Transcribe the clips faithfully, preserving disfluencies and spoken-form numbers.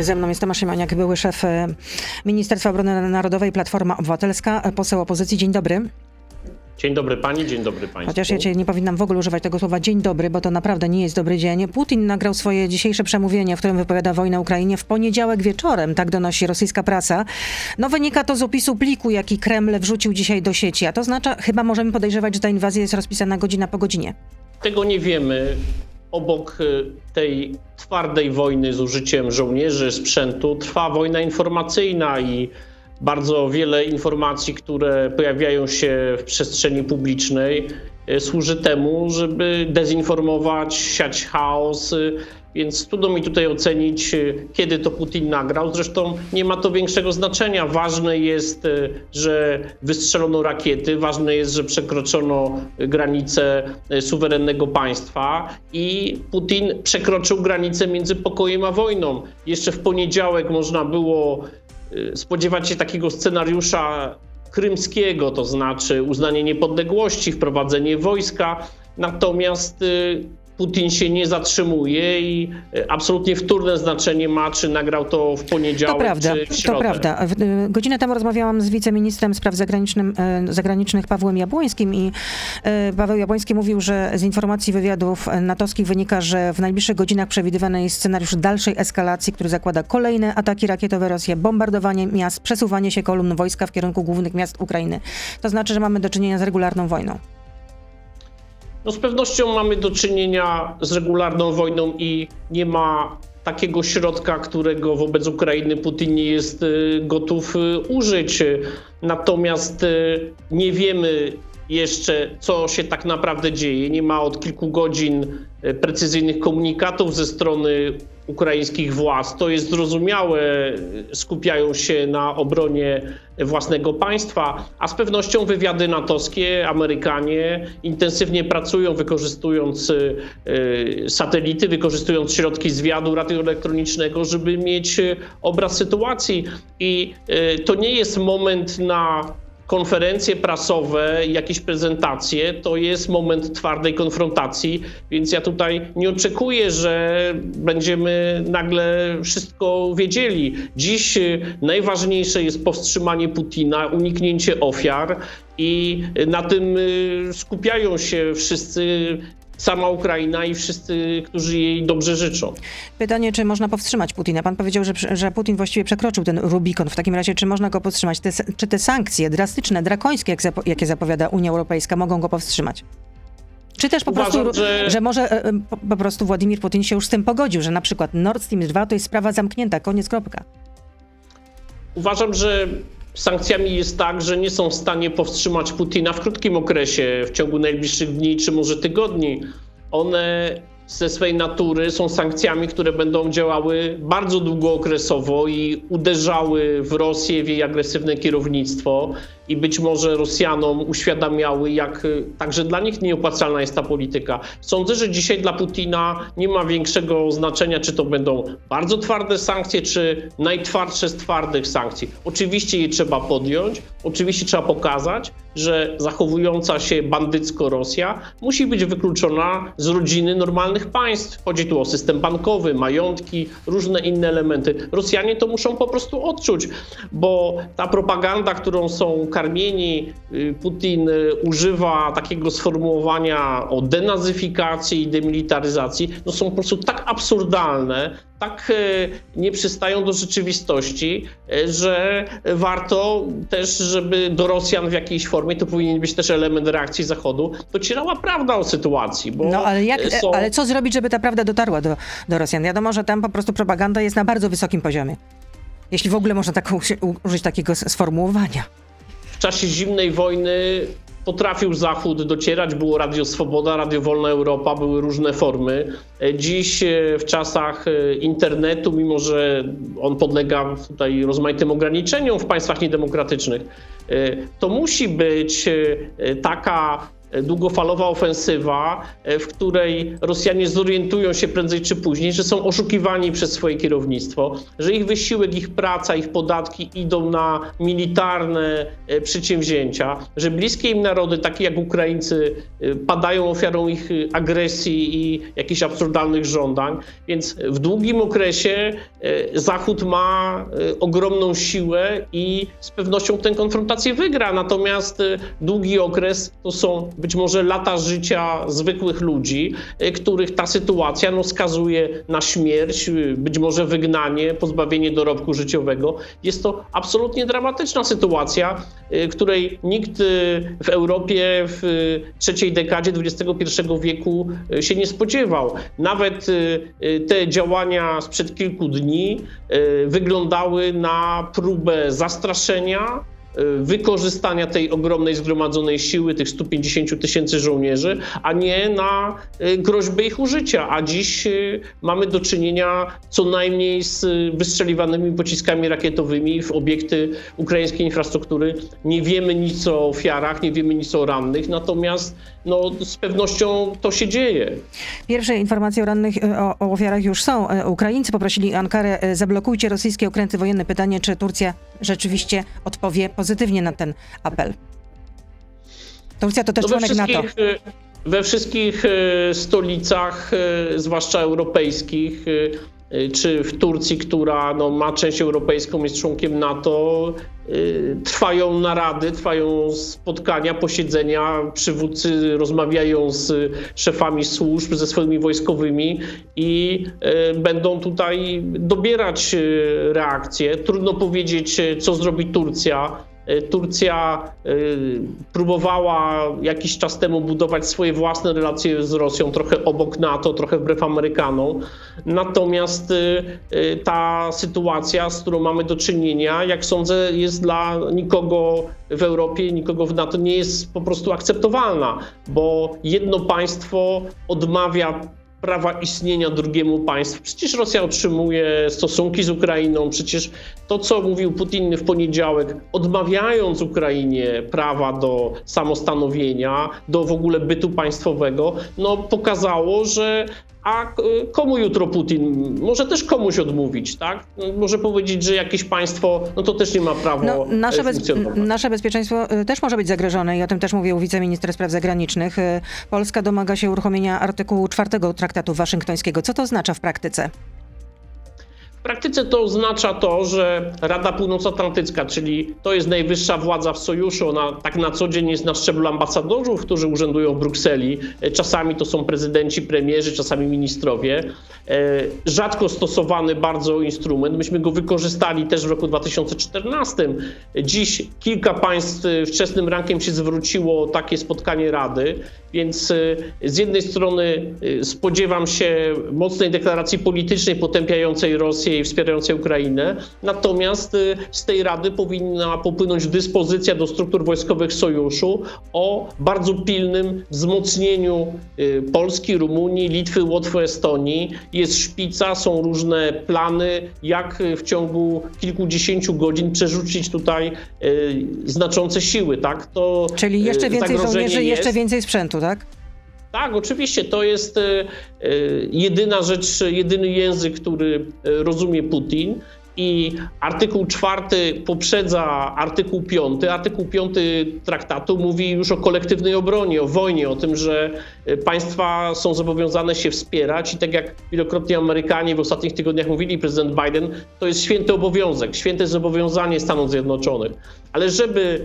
Ze mną jest Tomasz Siemoniak, były szef Ministerstwa Obrony Narodowej, Platforma Obywatelska, poseł opozycji. Dzień dobry. Dzień dobry pani, dzień dobry państwu. Chociaż ja cię nie powinnam w ogóle używać tego słowa dzień dobry, bo to naprawdę nie jest dobry dzień. Putin nagrał swoje dzisiejsze przemówienie, w którym wypowiada wojnę Ukrainie w poniedziałek wieczorem, tak donosi rosyjska prasa. No wynika to z opisu pliku, jaki Kreml wrzucił dzisiaj do sieci, a to znaczy chyba możemy podejrzewać, że ta inwazja jest rozpisana godzina po godzinie. Tego nie wiemy. Obok tej twardej wojny z użyciem żołnierzy, sprzętu trwa wojna informacyjna i bardzo wiele informacji, które pojawiają się w przestrzeni publicznej, służy temu, żeby dezinformować, siać chaos, więc trudno mi tutaj ocenić, kiedy to Putin nagrał. Zresztą nie ma to większego znaczenia. Ważne jest, że wystrzelono rakiety, ważne jest, że przekroczono granicę suwerennego państwa i Putin przekroczył granicę między pokojem a wojną. Jeszcze w poniedziałek można było spodziewać się takiego scenariusza krymskiego, to znaczy uznanie niepodległości, wprowadzenie wojska, natomiast Putin się nie zatrzymuje i absolutnie wtórne znaczenie ma, czy nagrał to w poniedziałek, to prawda, czy w środę. To prawda. Godzinę temu rozmawiałam z wiceministrem spraw zagranicznych Pawłem Jabłońskim i Paweł Jabłoński mówił, że z informacji wywiadów natowskich wynika, że w najbliższych godzinach przewidywany jest scenariusz dalszej eskalacji, który zakłada kolejne ataki rakietowe Rosji, bombardowanie miast, przesuwanie się kolumn wojska w kierunku głównych miast Ukrainy. To znaczy, że mamy do czynienia z regularną wojną. No z pewnością mamy do czynienia z regularną wojną i nie ma takiego środka, którego wobec Ukrainy Putin nie jest gotów użyć. Natomiast nie wiemy jeszcze, co się tak naprawdę dzieje. Nie ma od kilku godzin precyzyjnych komunikatów ze strony ukraińskich władz. To jest zrozumiałe, skupiają się na obronie własnego państwa, a z pewnością wywiady natowskie, Amerykanie intensywnie pracują, wykorzystując y, satelity, wykorzystując środki zwiadu radioelektronicznego, żeby mieć obraz sytuacji. I y, to nie jest moment na konferencje prasowe, jakieś prezentacje, to jest moment twardej konfrontacji, więc ja tutaj nie oczekuję, że będziemy nagle wszystko wiedzieli. Dziś najważniejsze jest powstrzymanie Putina, uniknięcie ofiar i na tym skupiają się wszyscy, sama Ukraina i wszyscy, którzy jej dobrze życzą. Pytanie, czy można powstrzymać Putina? Pan powiedział, że, że Putin właściwie przekroczył ten Rubikon. W takim razie, czy można go powstrzymać? Te, czy te sankcje drastyczne, drakońskie, jak zapo- jakie zapowiada Unia Europejska, mogą go powstrzymać? Czy też po Uważam, prostu, że, że może po, po prostu Władimir Putin się już z tym pogodził, że na przykład Nord Stream dwa to jest sprawa zamknięta, koniec, kropka? Uważam, że sankcjami jest tak, że nie są w stanie powstrzymać Putina w krótkim okresie, w ciągu najbliższych dni czy może tygodni. One ze swej natury są sankcjami, które będą działały bardzo długookresowo i uderzały w Rosję, w jej agresywne kierownictwo i być może Rosjanom uświadamiały, jak także dla nich nieopłacalna jest ta polityka. Sądzę, że dzisiaj dla Putina nie ma większego znaczenia, czy to będą bardzo twarde sankcje, czy najtwardsze z twardych sankcji. Oczywiście je trzeba podjąć, oczywiście trzeba pokazać, że zachowująca się bandycko Rosja musi być wykluczona z rodziny normalnych państw. Chodzi tu o system bankowy, majątki, różne inne elementy. Rosjanie to muszą po prostu odczuć, bo ta propaganda, którą są karmieni, Putin używa takiego sformułowania o denazyfikacji i demilitaryzacji, no są po prostu tak absurdalne, tak nie przystają do rzeczywistości, że warto też, żeby do Rosjan w jakiejś formie, to powinien być też element reakcji Zachodu, docierała prawda o sytuacji. Bo no ale, jak, są... ale co zrobić, żeby ta prawda dotarła do, do Rosjan? Wiadomo, że tam po prostu propaganda jest na bardzo wysokim poziomie. Jeśli w ogóle można tak użyć takiego sformułowania. W czasie zimnej wojny potrafił Zachód docierać, było Radio Swoboda, Radio Wolna Europa, były różne formy. Dziś w czasach internetu, mimo że on podlega tutaj rozmaitym ograniczeniom w państwach niedemokratycznych, to musi być taka długofalowa ofensywa, w której Rosjanie zorientują się prędzej czy później, że są oszukiwani przez swoje kierownictwo, że ich wysiłek, ich praca, ich podatki idą na militarne przedsięwzięcia, że bliskie im narody, takie jak Ukraińcy, padają ofiarą ich agresji i jakichś absurdalnych żądań. Więc w długim okresie Zachód ma ogromną siłę i z pewnością tę konfrontację wygra. Natomiast długi okres to są być może lata życia zwykłych ludzi, których ta sytuacja no, skazuje na śmierć, być może wygnanie, pozbawienie dorobku życiowego. Jest to absolutnie dramatyczna sytuacja, której nikt w Europie w trzeciej dekadzie dwudziestego pierwszego wieku się nie spodziewał. Nawet te działania sprzed kilku dni wyglądały na próbę zastraszenia, wykorzystania tej ogromnej zgromadzonej siły, tych stu pięćdziesięciu tysięcy żołnierzy, a nie na groźby ich użycia. A dziś mamy do czynienia co najmniej z wystrzeliwanymi pociskami rakietowymi w obiekty ukraińskiej infrastruktury. Nie wiemy nic o ofiarach, nie wiemy nic o rannych, natomiast no, z pewnością to się dzieje. Pierwsze informacje o rannych, o, o ofiarach już są. Ukraińcy poprosili Ankarę, zablokujcie rosyjskie okręty wojenne. Pytanie, czy Turcja rzeczywiście odpowie pozytywnie na ten apel. Turcja to też no członek NATO. We wszystkich stolicach, zwłaszcza europejskich, czy w Turcji, która no, ma część europejską, jest członkiem NATO, trwają narady, trwają spotkania, posiedzenia, przywódcy rozmawiają z szefami służb, ze swoimi wojskowymi i będą tutaj dobierać reakcje. Trudno powiedzieć, co zrobi Turcja. Turcja próbowała jakiś czas temu budować swoje własne relacje z Rosją, trochę obok NATO, trochę wbrew Amerykanom. Natomiast ta sytuacja, z którą mamy do czynienia, jak sądzę, jest dla nikogo w Europie, nikogo w NATO nie jest po prostu akceptowalna, bo jedno państwo odmawia prawa istnienia drugiemu państwu. Przecież Rosja otrzymuje stosunki z Ukrainą, przecież to, co mówił Putin w poniedziałek, odmawiając Ukrainie prawa do samostanowienia, do w ogóle bytu państwowego, no pokazało, że a komu jutro Putin? Może też komuś odmówić, tak? Może powiedzieć, że jakieś państwo, no to też nie ma prawa no, nasze funkcjonować. Bez, nasze bezpieczeństwo też może być zagrożone i o tym też mówił wiceminister spraw zagranicznych. Polska domaga się uruchomienia artykułu czwartego traktatu waszyngtońskiego. Co to oznacza w praktyce? W praktyce to oznacza to, że Rada Północnoatlantycka, czyli to jest najwyższa władza w sojuszu, ona tak na co dzień jest na szczeblu ambasadorów, którzy urzędują w Brukseli. Czasami to są prezydenci, premierzy, czasami ministrowie. Rzadko stosowany bardzo instrument. Myśmy go wykorzystali też w roku dwa tysiące czternastym. Dziś kilka państw wczesnym rankiem się zwróciło o takie spotkanie Rady, więc z jednej strony spodziewam się mocnej deklaracji politycznej potępiającej Rosję i wspierającej Ukrainę. Natomiast z tej Rady powinna popłynąć dyspozycja do struktur wojskowych sojuszu o bardzo pilnym wzmocnieniu Polski, Rumunii, Litwy, Łotwy, Estonii. Jest szpica, są różne plany, jak w ciągu kilkudziesięciu godzin przerzucić tutaj znaczące siły, tak? To czyli jeszcze więcej żołnierzy, jest. jeszcze więcej sprzętu, tak? Tak, oczywiście to jest jedyna rzecz, jedyny język, który rozumie Putin. I artykuł czwarty poprzedza artykuł piąty. Artykuł piąty traktatu mówi już o kolektywnej obronie, o wojnie, o tym, że państwa są zobowiązane się wspierać i tak jak wielokrotnie Amerykanie w ostatnich tygodniach mówili, prezydent Biden, to jest święty obowiązek, święte zobowiązanie Stanów Zjednoczonych. Ale żeby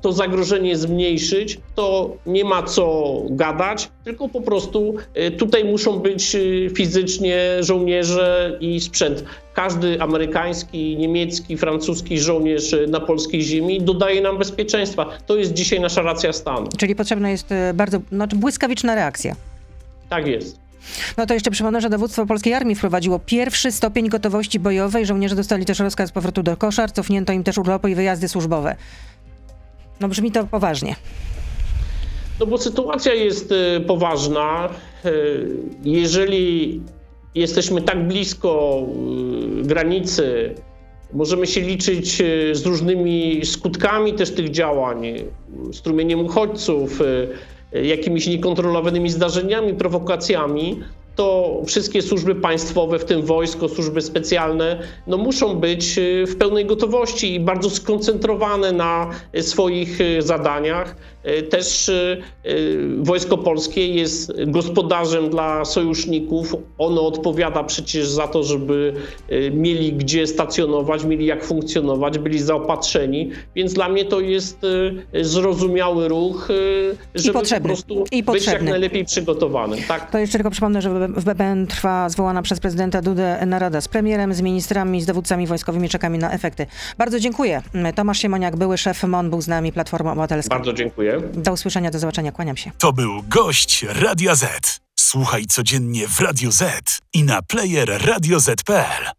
to zagrożenie zmniejszyć, to nie ma co gadać, tylko po prostu tutaj muszą być fizycznie żołnierze i sprzęt. Każdy amerykański, niemiecki, francuski żołnierz na polskiej ziemi dodaje nam bezpieczeństwa. To jest dzisiaj nasza racja stanu. Czyli potrzebna jest bardzo no, błyskawiczna reakcja. Tak jest. No to jeszcze przypomnę, że dowództwo polskiej armii wprowadziło pierwszy stopień gotowości bojowej. Żołnierze dostali też rozkaz powrotu do koszar. Cofnięto im też urlopy i wyjazdy służbowe. No brzmi to poważnie. No bo sytuacja jest poważna. Jeżeli jesteśmy tak blisko granicy Możemy się liczyć z różnymi skutkami też tych działań, strumieniem uchodźców, jakimiś niekontrolowanymi zdarzeniami, prowokacjami. To wszystkie służby państwowe, w tym wojsko, służby specjalne, no muszą być w pełnej gotowości i bardzo skoncentrowane na swoich zadaniach. Też Wojsko Polskie jest gospodarzem dla sojuszników. Ono odpowiada przecież za to, żeby mieli gdzie stacjonować, mieli jak funkcjonować, byli zaopatrzeni. Więc dla mnie to jest zrozumiały ruch, żeby po prostu być jak najlepiej przygotowany. Tak? To jeszcze tylko przypomnę, że w B P N trwa zwołana przez prezydenta Dudę narada z premierem, z ministrami, z dowódcami wojskowymi. Czekamy na efekty. Bardzo dziękuję. Tomasz Siemoniak, były szef M O N, był z nami, Platforma Obywatelska. Bardzo dziękuję. Do usłyszenia, do zobaczenia, kłaniam się. To był gość Radia Z. Słuchaj codziennie w Radio Z i na player radio zet kropka pe el.